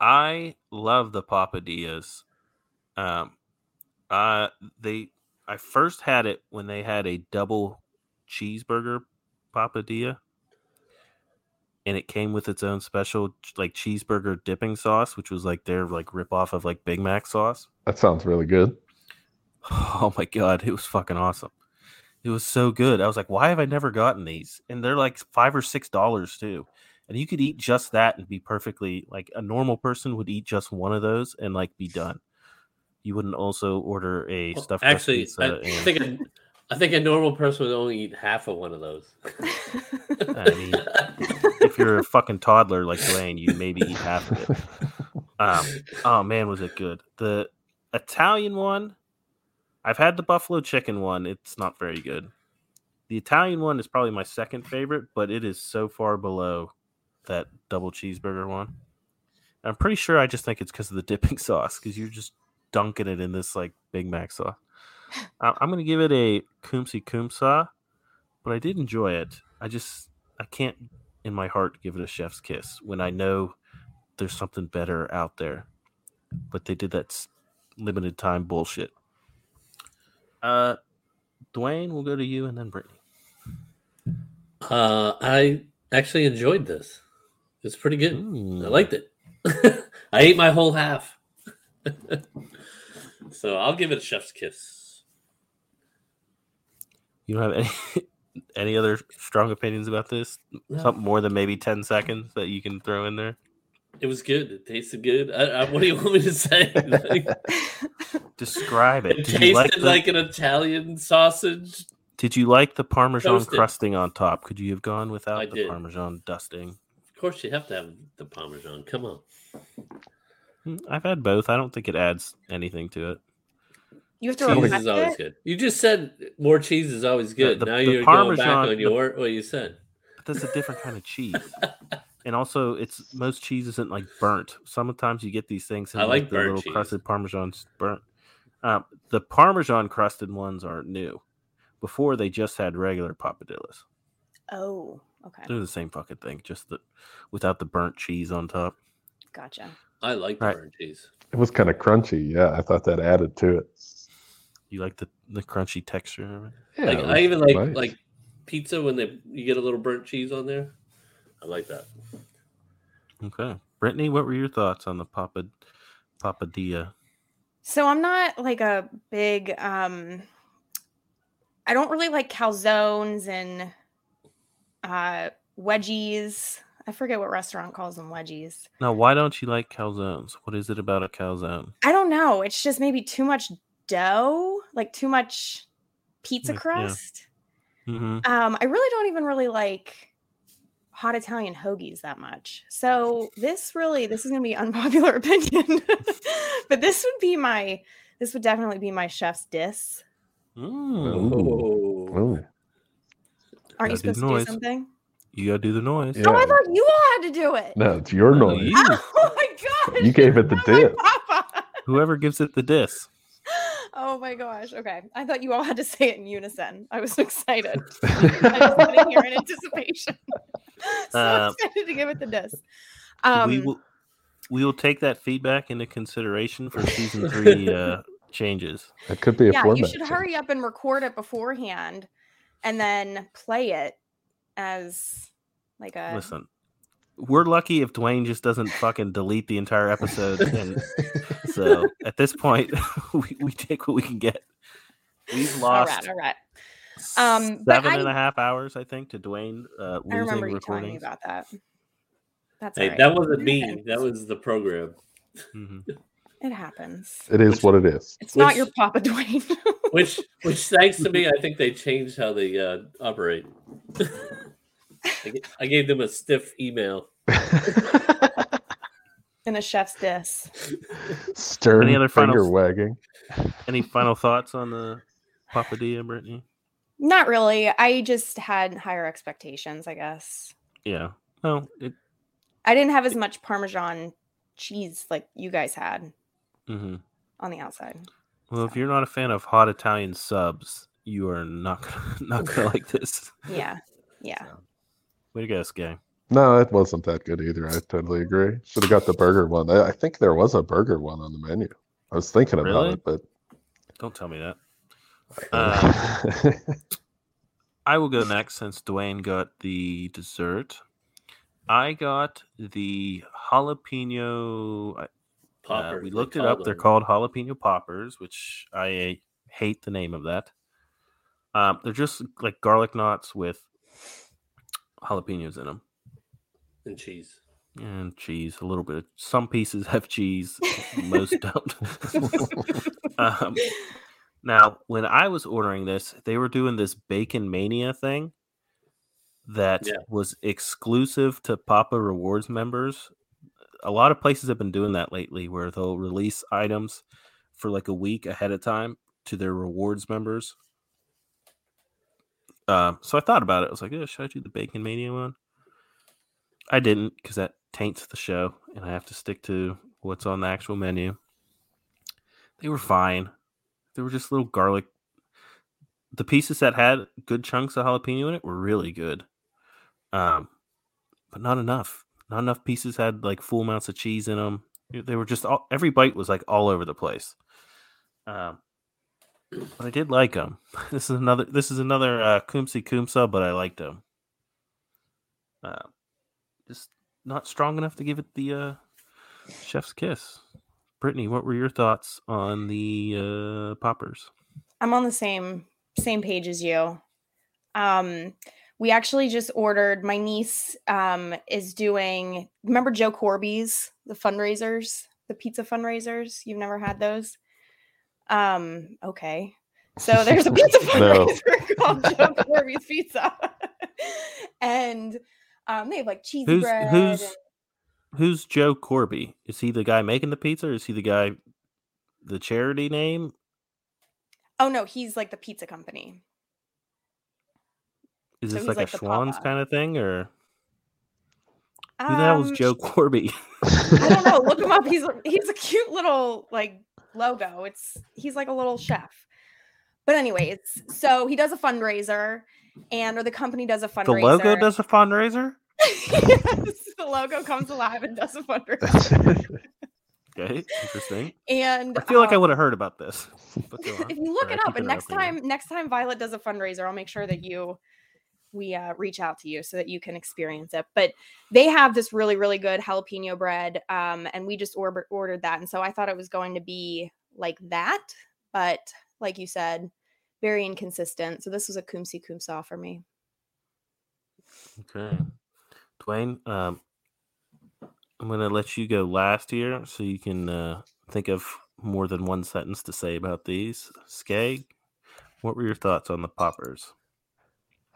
I love the papadillas. I first had it when they had a double cheeseburger papadilla, and it came with its own special like cheeseburger dipping sauce, which was like their like ripoff of like Big Mac sauce. That sounds really good. Oh my god, it was fucking awesome. It was so good. I was like, why have I never gotten these? And they're like $5 or $6 too. And you could eat just that and be perfectly like a normal person would eat just one of those and like be done. You wouldn't also order a stuffed crust pizza. Actually, I think a normal person would only eat half of one of those. I mean, if you're a fucking toddler like Duane, you maybe eat half of it. Oh man, was it good? The Italian one. I've had the buffalo chicken one. It's not very good. The Italian one is probably my second favorite, but it is so far below that double cheeseburger one. I'm pretty sure I just think it's because of the dipping sauce, because you're just dunking it in this like Big Mac sauce. I'm going to give it a Kumsi Kumsa, but I did enjoy it. I can't in my heart give it a chef's kiss when I know there's something better out there. But they did that limited time bullshit. Duane, we'll go to you and then Brittany. I actually enjoyed this. It's pretty good. I liked it. I ate my whole half. So I'll give it a chef's kiss. You don't have any other strong opinions about this? No. Something more than maybe 10 seconds that you can throw in there? It was good. It tasted good. What do you want me to say? Like, describe it. It tasted like an Italian sausage. Did you like the Parmesan crusting on top? Could you have gone without the Parmesan dusting? Of course you have to have the Parmesan. Come on. I've had both. I don't think it adds anything to it. You have to cheese is always good. You just said more cheese is always good. Now you're going back on what you said. But that's a different kind of cheese. And also, it's most cheese isn't like burnt. Sometimes you get these things. And I like burnt cheese. Crusted Parmesan's burnt. The Parmesan crusted ones are new. Before they just had regular papadillas. Oh, okay. They're the same fucking thing, just without the burnt cheese on top. Gotcha. I like the burnt cheese. It was kind of crunchy. Yeah, I thought that added to it. You like the crunchy texture? Yeah, I even like pizza when you get a little burnt cheese on there. I like that. Okay. Brittany, what were your thoughts on the papadilla? So I'm not like a big I don't really like calzones and wedgies. I forget what restaurant calls them wedgies. Now, why don't you like calzones? What is it about a calzone? I don't know. It's just maybe too much dough, like too much pizza crust. Yeah. Mm-hmm. I really don't even really like hot Italian hoagies that much. So this is going to be unpopular opinion, but this would definitely be my chef's diss. Oh. Aren't you supposed to do something? You gotta do the noise. Yeah. Oh, I thought you all had to do it. No, it's your noise. Oh my gosh. You gave it the diss. Whoever gives it the diss. Oh my gosh. Okay. I thought you all had to say it in unison. I was so excited. I was sitting here in anticipation. So excited to give it the diss. We will take that feedback into consideration for season 3 changes. That could be a format. You should hurry up and record it beforehand and then play it as like a listen. We're lucky if Duane just doesn't fucking delete the entire episode. And so at this point we take what we can get. We've lost all right. 7.5 hours, I think, to Duane losing. I remember you telling me about that. That's right. That wasn't me. That was the program. Mm-hmm. It happens. It is what it is. It's not your Papa Duane. which thanks to me, I think they changed how they operate. I gave them a stiff email. And a chef's diss. Stern any other finger wagging. Any final thoughts on the Papadilla, Brittany? Not really. I just had higher expectations, I guess. Yeah. No. I didn't have as much Parmesan cheese like you guys had. Mm-hmm. On the outside. Well, so. If you're not a fan of hot Italian subs, you are not gonna like this. Yeah. So. Way to go, Skye. No, it wasn't that good either. I totally agree. Should have got the burger one. I think there was a burger one on the menu. I was thinking about it, but don't tell me that. I will go next since Duane got the dessert. I got the jalapeno. Poppers, we looked it up. They're called jalapeno poppers, which I hate the name of that. They're just like garlic knots with jalapenos in them. And cheese. And cheese, a little bit. Some pieces have cheese. Most don't. Now, when I was ordering this, they were doing this Bacon Mania thing that was exclusive to Papa Rewards members. A lot of places have been doing that lately where they'll release items for like a week ahead of time to their rewards members. So I thought about it. I was like, should I do the Bacon Mania one? I didn't because that taints the show, and I have to stick to what's on the actual menu. They were fine. They were just little garlic. The pieces that had good chunks of jalapeno in it were really good. But not enough. Not enough pieces had like full amounts of cheese in them. They were just all, every bite was like all over the place. But I did like them. This is another Kumsi Kumsa, but I liked them. Just not strong enough to give it the chef's kiss. Brittany, what were your thoughts on the poppers? I'm on the same page as you. We actually just ordered. My niece is doing. Remember Joe Corbi's, the fundraisers, the pizza fundraisers? You've never had those? Okay. So there's a pizza fundraiser called Joe Corbi's Pizza, and they have like cheese bread. Who's Joe Corby? Is he the guy making the pizza, or is he the guy, the charity name? Oh, no, he's like the pizza company. Is this like a Schwann's kind of thing, or? Who the hell is Joe Corby? I don't know. Look him up. He's a cute little, like, logo. He's like a little chef. But anyways, so he does a fundraiser, or the company does a fundraiser. The logo does a fundraiser? Yes, the logo comes alive and does a fundraiser. Okay, interesting. And I feel like I would have heard about this. But if you look it up, and next time Violet does a fundraiser, I'll make sure that we reach out to you so that you can experience it. But they have this really, really good jalapeno bread, and we just ordered that. And so I thought it was going to be like that, but like you said, very inconsistent. So this was a Kumsi Kumsa for me. Okay. Duane, I'm going to let you go last here so you can think of more than one sentence to say about these. Skag, what were your thoughts on the poppers?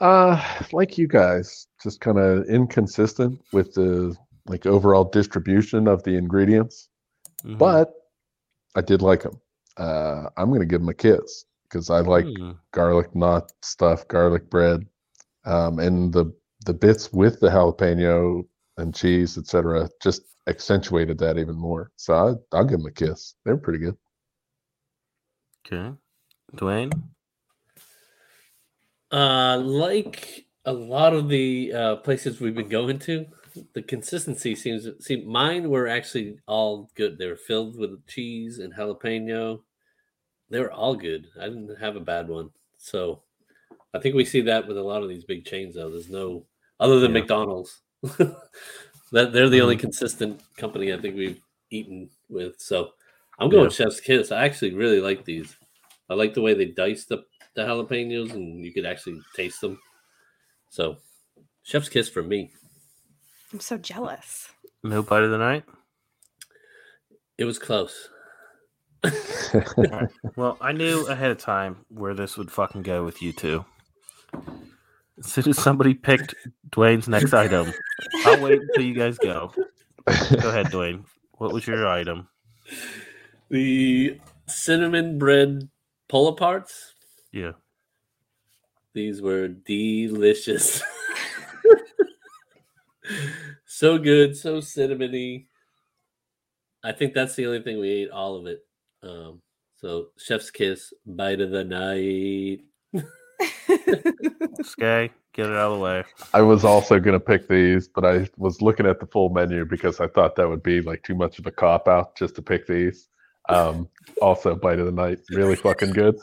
Like you guys, just kind of inconsistent with the like overall distribution of the ingredients. Mm-hmm. But I did like them. I'm going to give them a kiss because I like garlic knot stuff, garlic bread, and the bits with the jalapeno and cheese, etc., just accentuated that even more. So I'll give them a kiss. They're pretty good. Okay. Duane? Like a lot of the places we've been going to, the consistency seems mine were actually all good. They were filled with cheese and jalapeno. They were all good. I didn't have a bad one. So I think we see that with a lot of these big chains, though. There's no other than McDonald's. They're the only consistent company I think we've eaten with. So I'm going chef's kiss. I actually really like these. I like the way they diced up the jalapenos and you could actually taste them. So chef's kiss for me. I'm so jealous. No bite of the night? It was close. Right. Well, I knew ahead of time where this would fucking go with you two. As soon as somebody picked Duane's next item, I'll wait until you guys go. Go ahead, Duane. What was your item? The cinnamon bread pull aparts. Yeah. These were delicious. So good, so cinnamony. I think that's the only thing we ate, all of it. So chef's kiss, bite of the night. Skye, get it out of the way. I was also going to pick these, but I was looking at the full menu because I thought that would be like too much of a cop-out just to pick these. Also, bite of the night. Really fucking good.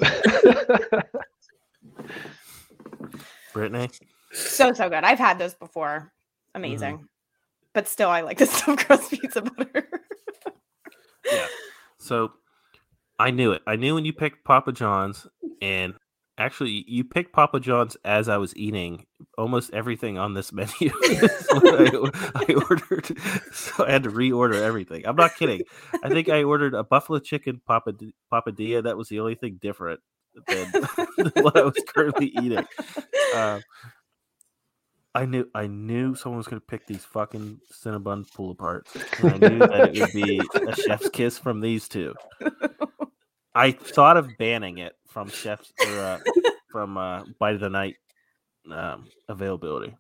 Brittany? So good. I've had those before. Amazing. Mm-hmm. But still, I like the stuffed crust pizza better. Yeah. So, I knew it. I knew when you picked Papa John's, and actually, you picked Papa John's as I was eating almost everything on this menu. I ordered, so I had to reorder everything. I'm not kidding. I think I ordered a buffalo chicken papadilla. That was the only thing different than what I was currently eating. I knew someone was going to pick these fucking Cinnabon pull apart. And I knew that it would be a chef's kiss from these two. I thought of banning it from chefs or from bite of the night availability.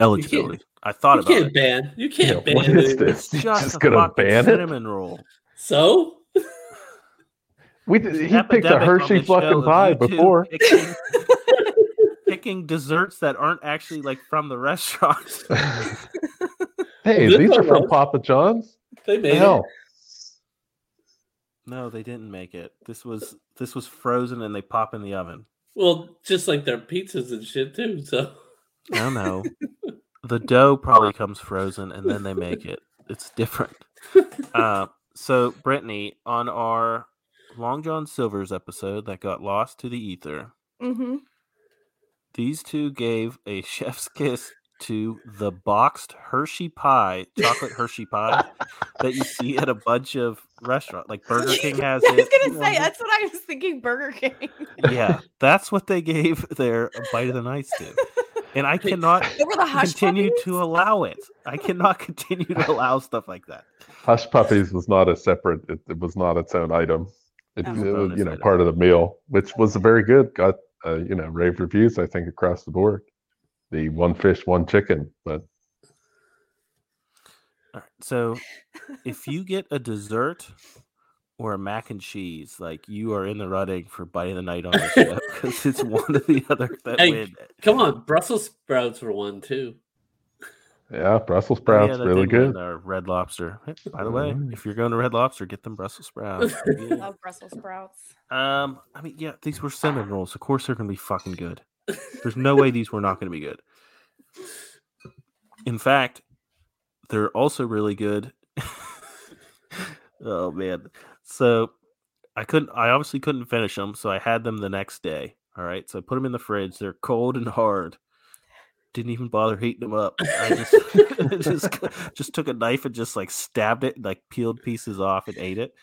Eligibility. I thought about it. You can't ban. What is this? It's just going to ban it? Cinnamon roll. So? He picked a Hershey fucking pie before. Picking desserts that aren't actually like from the restaurant. Hey, these are from Papa John's. They made it. No, they didn't make it. This was frozen and they pop in the oven. Well, just like their pizzas and shit too. So I don't know. The dough probably comes frozen and then they make it. It's different. So Brittany, on our Long John Silver's episode that got lost to the ether, these two gave a chef's kiss to the boxed chocolate Hershey pie that you see at a bunch of restaurants. Like Burger King has it. I was going to say, that's what I was thinking, Burger King. Yeah, that's what they gave their Bite of the Nights to. And I cannot continue to allow it. I cannot continue to allow stuff like that. Hush Puppies was not it was not its own item. It was part of the meal, which was very good. Got, rave reviews, I think, across the board. The one fish, one chicken, but all right. So, if you get a dessert or a mac and cheese, like you are in the running for Bite of the Night on the show because it's one or the other that win. Come on, Brussels sprouts were one too. Yeah, Brussels sprouts really good. Red Lobster. By the way, if you're going to Red Lobster, get them Brussels sprouts. I love Brussels sprouts. These were cinnamon rolls. Of course, they're gonna be fucking good. There's no way these were not going to be good. In fact, they're also really good. Oh man! So I obviously couldn't finish them, so I had them the next day. All right, so I put them in the fridge. They're cold and hard. Didn't even bother heating them up. I just took a knife and just like stabbed it, like peeled pieces off and ate it.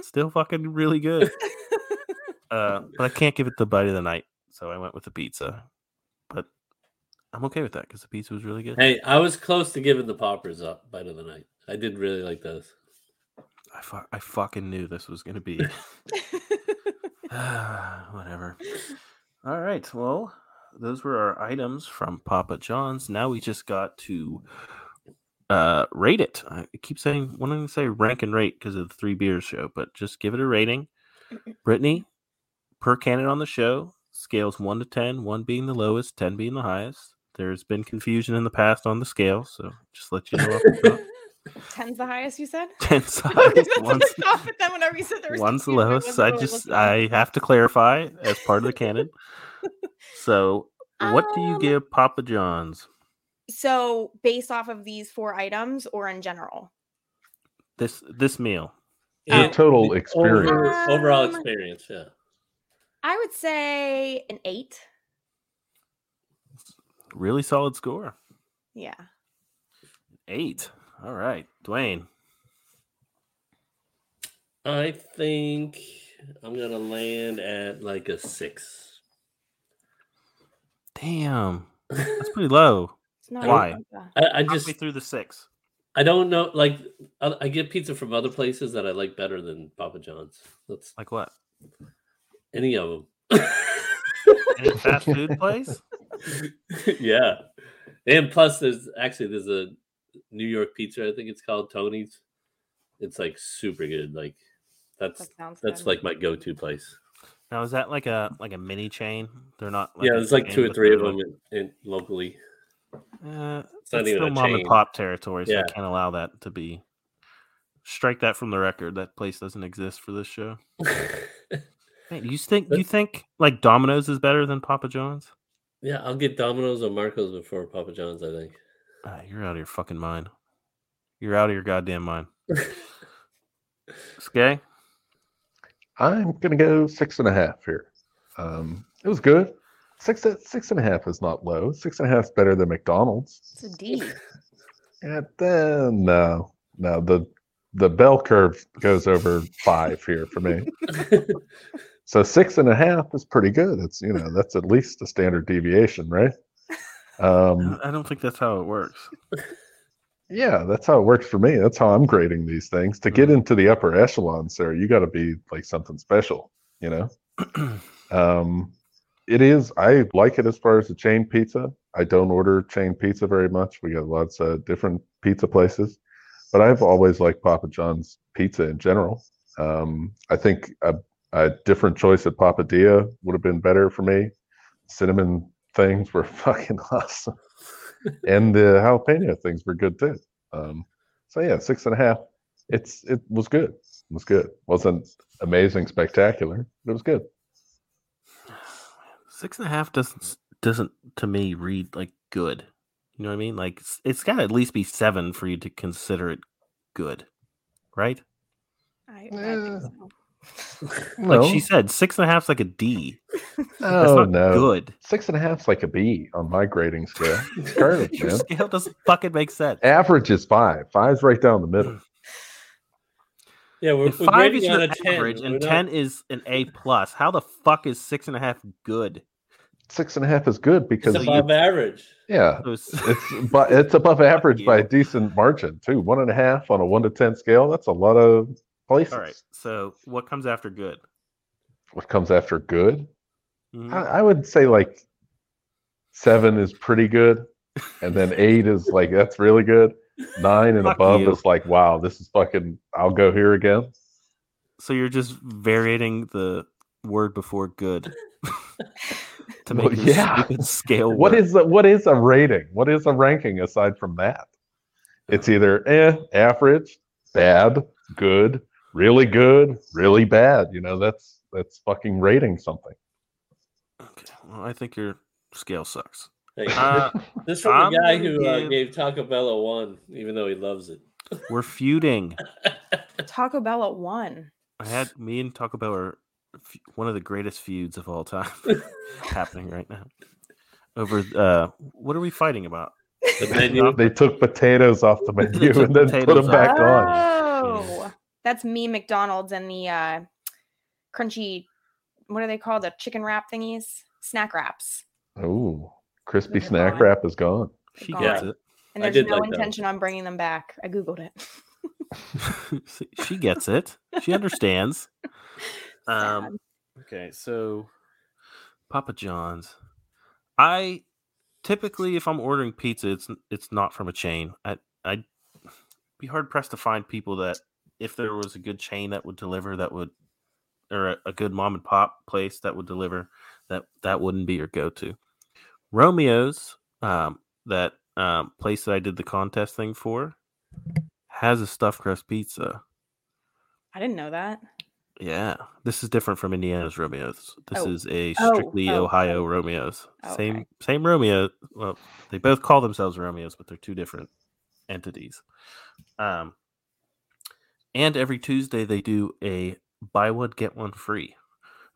Still fucking really good. But I can't give it the Bite of the Night. So I went with the pizza, but I'm okay with that because the pizza was really good. Hey, I was close to giving the poppers up Bite of the Night. I did really like those. I fucking knew this was going to be whatever. All right. Well, those were our items from Papa John's. Now we just got to rate it. I keep saying, I want to say rank and rate because of the Three Beers show, but just give it a rating. Brittany, per canon on the show, scales 1 to 10, 1 being the lowest, 10 being the highest. There's been confusion in the past on the scale, so just let you know. 10's the highest, you said? 10's the highest. One's the lowest. I have to clarify as part of the canon. So what do you give Papa John's? So based off of these four items or in general? This meal. The total experience. Overall experience, yeah. I would say an 8. Really solid score. Yeah. 8. All right. Duane. I think I'm going to land at like a 6. Damn. That's pretty low. Why? I just halfway through the 6. I don't know. Like, I get pizza from other places that I like better than Papa John's. That's like what? Any of them. Any fast food place? Yeah. And plus, there's a New York pizza, I think it's called Tony's. It's like super good. Like that's like my go-to place. Now, is that like a mini chain? They're not. Like there's like 2 or 3 of them in locally. It's still mom and pop territory, so yeah. I can't allow that to be. Strike that from the record. That place doesn't exist for this show. Man, you think like Domino's is better than Papa John's? Yeah, I'll get Domino's or Marco's before Papa John's, I think. You're out of your fucking mind. You're out of your goddamn mind. Skay? I'm going to go 6.5 here. It was good. 6.5 is not low. 6.5 is better than McDonald's. It's a D. And then, no, the bell curve goes over 5 here for me. So 6.5 is pretty good. It's that's at least a standard deviation, right? I don't think that's how it works. Yeah, that's how it works for me. That's how I'm grading these things. To get into the upper echelon, sir, you got to be like something special. it is. I like it as far as the chain pizza. I don't order chain pizza very much. We got lots of different pizza places, but I've always liked Papa John's pizza in general. I think a different choice at Papadia would have been better for me. Cinnamon things were fucking awesome. And the jalapeno things were good too. So yeah, 6.5. It was good. It was good. Wasn't amazing, spectacular, but it was good. 6.5 doesn't to me read like good. You know what I mean? Like it's got to at least be 7 for you to consider it good, right? I think so. Like no. She said, 6.5's like a D. Oh, that's not good. 6.5's like a B on my grading scale. It's garbage, man. Your scale doesn't fucking make sense. Average is 5. 5's right down the middle. Yeah, we're 5 is your average, 10, and 10 is an A+. How the fuck is 6.5 good? 6.5 is good because it's above average. Yeah, it's above average by a decent margin too. 1.5 on a 1 to 10 scale—that's a lot of places. All right. So, what comes after good? What comes after good? Mm-hmm. I would say like 7 is pretty good, and then 8 is like that's really good. 9 and above is like wow, this is fucking. I'll go here again. So you're just varying the word before good. To make scale work. What is a rating? What is a ranking aside from that? It's either average, bad, good, really bad. You know, that's fucking rating something. Okay, well, I think your scale sucks. Hey, this is from the guy who gave Taco Bell a 1, even though he loves it. We're feuding. Taco Bell at 1. Me and Taco Bell are one of the greatest feuds of all time happening right now over what are we fighting about? The menu. They took potatoes off the menu and then put them back on. Yeah. That's me, McDonald's, and the crunchy, what are they called? The chicken wrap thingies? Snack wraps. Oh, crispy snack wrap is gone. She gets it. And there's no intention on bringing them back. I Googled it. She gets it. She understands. Okay, so Papa John's. I typically, if I'm ordering pizza, it's not from a chain. I'd be hard pressed to find people that, if there was a good chain that would deliver, or a good mom and pop place that would deliver, that wouldn't be your go to. Romeos, that place that I did the contest thing for, has a stuffed crust pizza. I didn't know that. Yeah, this is different from Indiana's Romeos. This is a strictly Ohio Romeos. Okay. Same Romeo. Well, they both call themselves Romeos, but they're two different entities. And every Tuesday they do a buy one get one free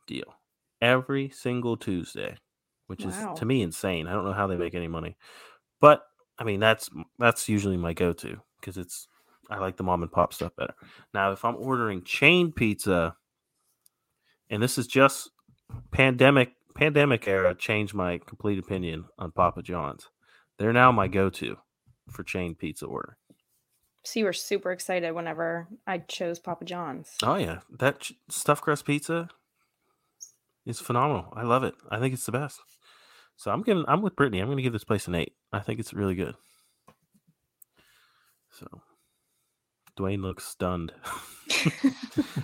deal. Every single Tuesday, which is to me insane. I don't know how they make any money, but I mean that's usually my go-to because I like the mom and pop stuff better. Now, if I'm ordering chain pizza, and this is just pandemic era, changed my complete opinion on Papa John's. They're now my go-to for chain pizza order. So you were super excited whenever I chose Papa John's. Oh yeah, that stuffed crust pizza is phenomenal. I love it. I think it's the best. So I'm with Brittany. I'm going to give this place an 8. I think it's really good. So. Duane looks stunned.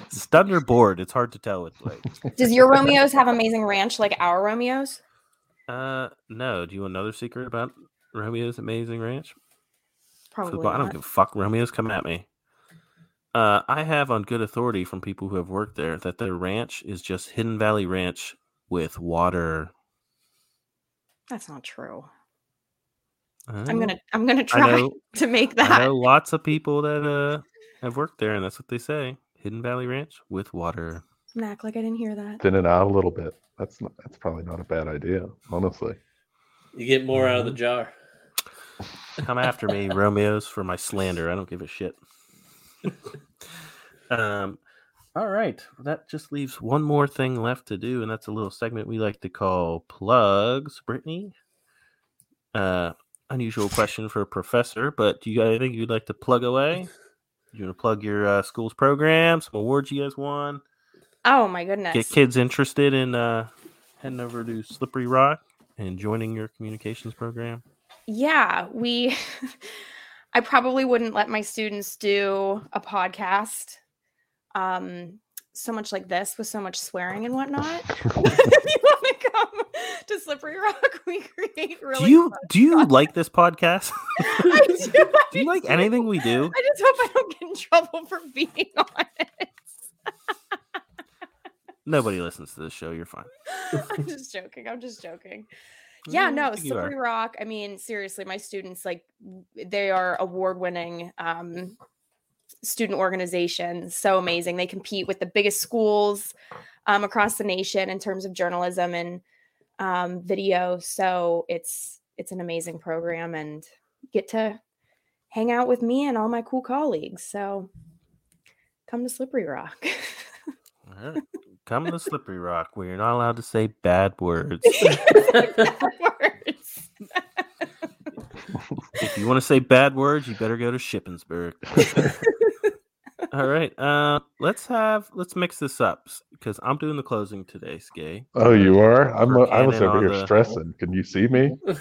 Stunned or bored. It's hard to tell with Blake. Does your Romeos have amazing ranch like our Romeos? No. Do you want another secret about Romeo's amazing ranch? Probably not. I don't give a fuck. Romeo's come at me. I have on good authority from people who have worked there that their ranch is just Hidden Valley Ranch with water. That's not true. I'm gonna try to make that. I know lots of people that have worked there, and that's what they say: Hidden Valley Ranch with water. I'm gonna act like I didn't hear that. Thin it out a little bit. That's probably not a bad idea, honestly. You get more out of the jar. Come after me, Romeos, for my slander. I don't give a shit. All right, that just leaves one more thing left to do, and that's a little segment we like to call plugs. Brittany. Unusual question for a professor, but do you got anything you'd like to plug away? You want to plug your school's program, some awards you guys won? Oh my goodness! Get kids interested in heading over to Slippery Rock and joining your communications program? Yeah, I probably wouldn't let my students do a podcast so much like this with so much swearing and whatnot. If you want to come to Slippery Rock, we create really Do you like this podcast? I do. Do you like anything we do? I just hope I don't get in trouble for being on it. Nobody listens to this show. You're fine. I'm just joking. Yeah, no, Slippery Rock. I mean, seriously, my students, like, they are award-winning student organizations. So amazing. They compete with the biggest schools across the nation in terms of journalism and video. So it's an amazing program, and get to hang out with me and all my cool colleagues. So come to Slippery Rock. All right. Come to Slippery Rock, where you're not allowed to say bad words. If you want to say bad words, you better go to Shippensburg. All right, let's mix this up, because I'm doing the closing today, Skay. Oh, you are? I was over here stressing. Can you see me? I'm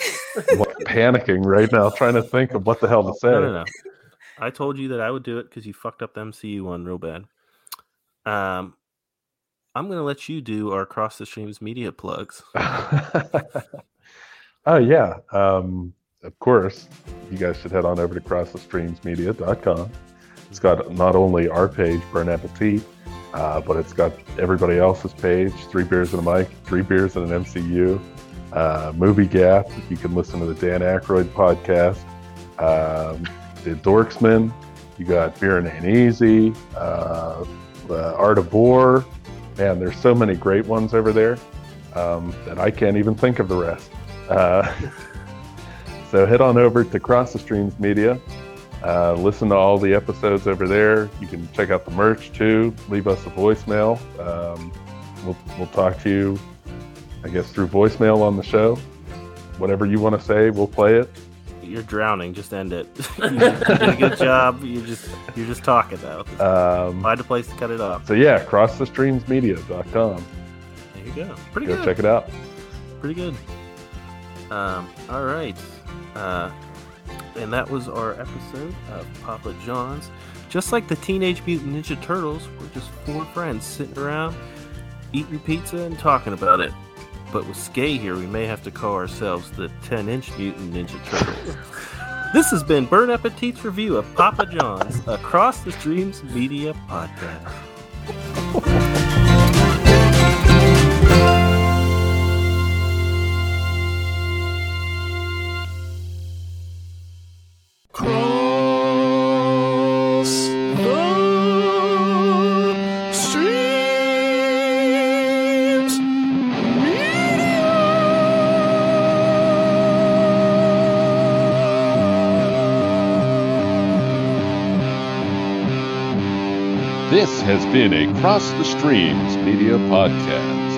panicking right now, trying to think of what the hell to say. No. I told you that I would do it because you fucked up the MCU one real bad. I'm going to let you do our Cross the Streams media plugs. Oh, yeah. Of course, you guys should head on over to crossthestreamsmedia.com. It's got not only our page, Burn Appetite, but it's got everybody else's page, Three Beers and a Mic, Three Beers and an MCU, Movie Gap. You can listen to the Dan Aykroyd podcast, The Dorksmen. You got Beer and Anne Easy, Art of War. Man, there's so many great ones over there that I can't even think of the rest. So head on over to Cross the Streams Media. Listen to all the episodes over there. You can check out the merch too. Leave us a voicemail. We'll talk to you, I guess, through voicemail on the show. Whatever you want to say, we'll play it. You're drowning. Just end it. You did a good job. You're just talking though. Find a place to cut it off. So yeah, crossthestreamsmedia.com. There you go. Pretty good. Go check it out. Pretty good. All right. And that was our episode of Papa John's. Just like the Teenage Mutant Ninja Turtles, we're just four friends sitting around, eating pizza and talking about it. But with Skay here, we may have to call ourselves the 10-inch Mutant Ninja Turtles. This has been Burn Appetite's review of Papa John's, a Cross the Streams Media podcast. This has been a Cross the Streams Media podcast.